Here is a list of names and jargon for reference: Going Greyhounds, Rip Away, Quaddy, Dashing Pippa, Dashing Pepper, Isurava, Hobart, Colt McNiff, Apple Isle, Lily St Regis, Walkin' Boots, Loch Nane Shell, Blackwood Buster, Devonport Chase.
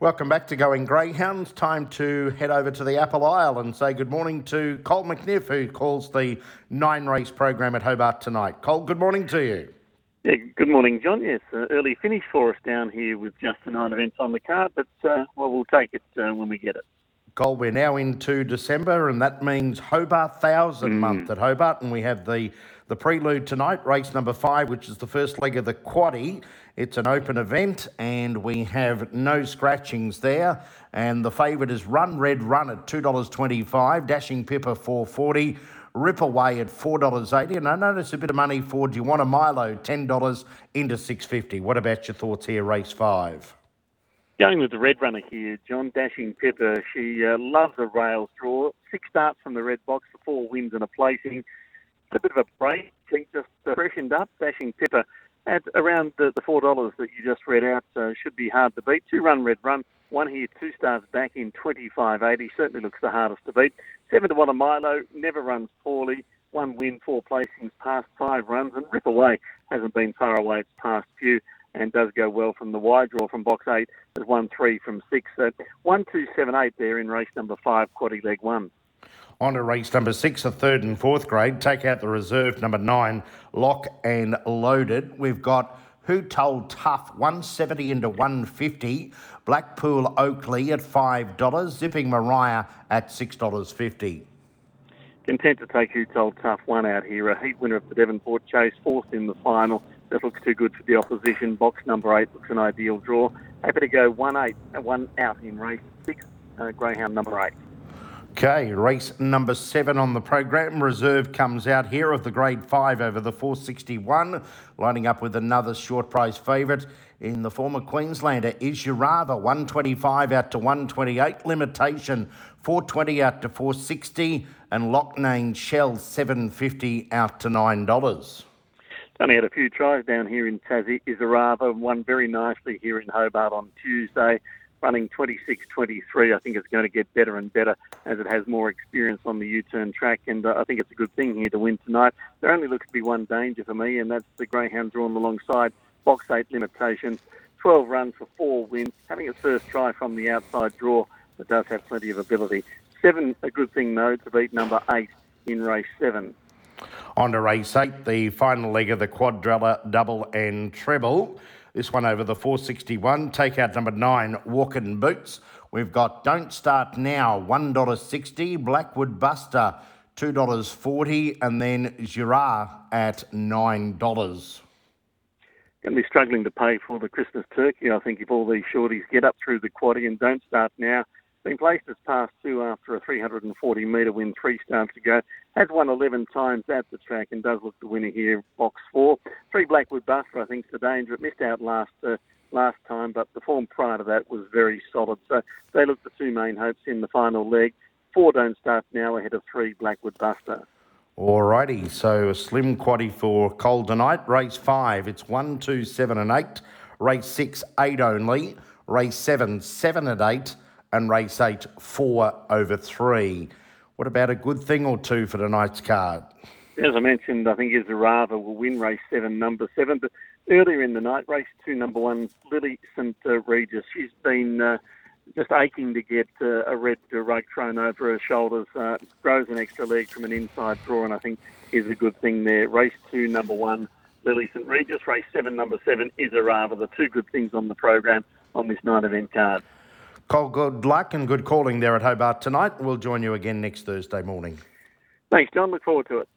Welcome back to Going Greyhounds. Time to head over to the Apple Isle and say good morning to Colt McNiff, who calls the 9-race program at Hobart tonight. Colt, good morning to you. Yeah, good morning, John. Yes, early finish for us down here with just the 9 events on the card, but well, we'll take it when we get it. Colt, we're now into December, and that means Hobart Thousand Month at Hobart, and we have the prelude tonight, race number 5, which is the first leg of the Quaddy. It's an open event, and we have no scratchings there. And the favourite is Run Red Run at $2.25, Dashing Pippa $4.40, Rip Away at $4.80, and I notice a bit of money for Do You Want a Milo, $10 into $6.50. What about your thoughts here, race 5? Going with the red runner here, John, Dashing Pepper. She loves a rail draw. 6 starts from the red box, 4 wins and a placing. It's a bit of a break. She just freshened up. Dashing Pepper at around the $4 that you just read out should be hard to beat. 2 Run Red Run, 1 here, 2 stars back in 25.80. Certainly looks the hardest to beat. 7 to 1 a Milo, never runs poorly. 1 win, 4 placings, past 5 runs, and Rip Away hasn't been far away its past few, and does go well from the wide draw from box 8. There's 1-3 from 6. 1, 2, 7, 8 there in race number 5, Quaddy leg 1. On to race number 6, a 3rd and 4th grade. Take out the reserve number 9, Lock and Loaded. We've got Who Told Tough, 170 into 150. Blackpool Oakley at $5. Zipping Mariah at $6.50. Content to take Who Told Tough 1 out here. A heat winner of the Devonport Chase, 4th in the final. That looks too good for the opposition. Box number 8 looks an ideal draw. Happy to go 1 out in race 6, greyhound number 8. Okay, race number 7 on the program. Reserve comes out here of the grade 5 over the 461, lining up with another short price favourite in the former Queenslander, Isurava, 125 out to 128. Limitation, 420 out to 460. And Loch Nane Shell, 750 out to $9. Only had a few tries down here in Tassie. Isurava won very nicely here in Hobart on Tuesday, running 26.23. I think it's going to get better and better as it has more experience on the U-turn track, and I think it's a good thing here to win tonight. There only looks to be one danger for me, and that's the greyhound drawn alongside box 8 Limitations. 12 runs for 4 wins, having its first try from the outside draw, but does have plenty of ability. 7, a good thing though, to beat number 8 in race 7. On to race 8, the final leg of the quadrilla double and treble. This one over the 461. Take out number 9, Walkin' Boots. We've got Don't Start Now, $1.60. Blackwood Buster, $2.40. And then Girard at $9. Going to be struggling to pay for the Christmas turkey, I think, if all these shorties get up through the quaddy, and Don't Start Now been placed as past 2 after a 340-metre win 3 starts ago. Has won 11 times at the track and does look the winner here, box 4. 3 Blackwood Buster, I think, is the danger. It missed out last time, but the form prior to that was very solid. So they look the 2 main hopes in the final leg. 4 Don't Start Now ahead of 3 Blackwood Buster. All righty, so a slim quaddy for Cole tonight. Race 5, it's 1, 2, 7 and 8. Race 6, 8 only. Race 7, 7 and 8. And race 8, 4 over 3. What about a good thing or two for tonight's card? As I mentioned, I think Isurava will win race 7, number 7. But earlier in the night, race 2, number 1, Lily St Regis. She's been just aching to get a red rug thrown over her shoulders. Grows an extra leg from an inside draw, and I think is a good thing there. Race 2, number 1, Lily St Regis. Race 7, number 7, Isurava. The 2 good things on the program on this 9 event card. Cole, good luck and good calling there at Hobart tonight. We'll join you again next Thursday morning. Thanks, John. Look forward to it.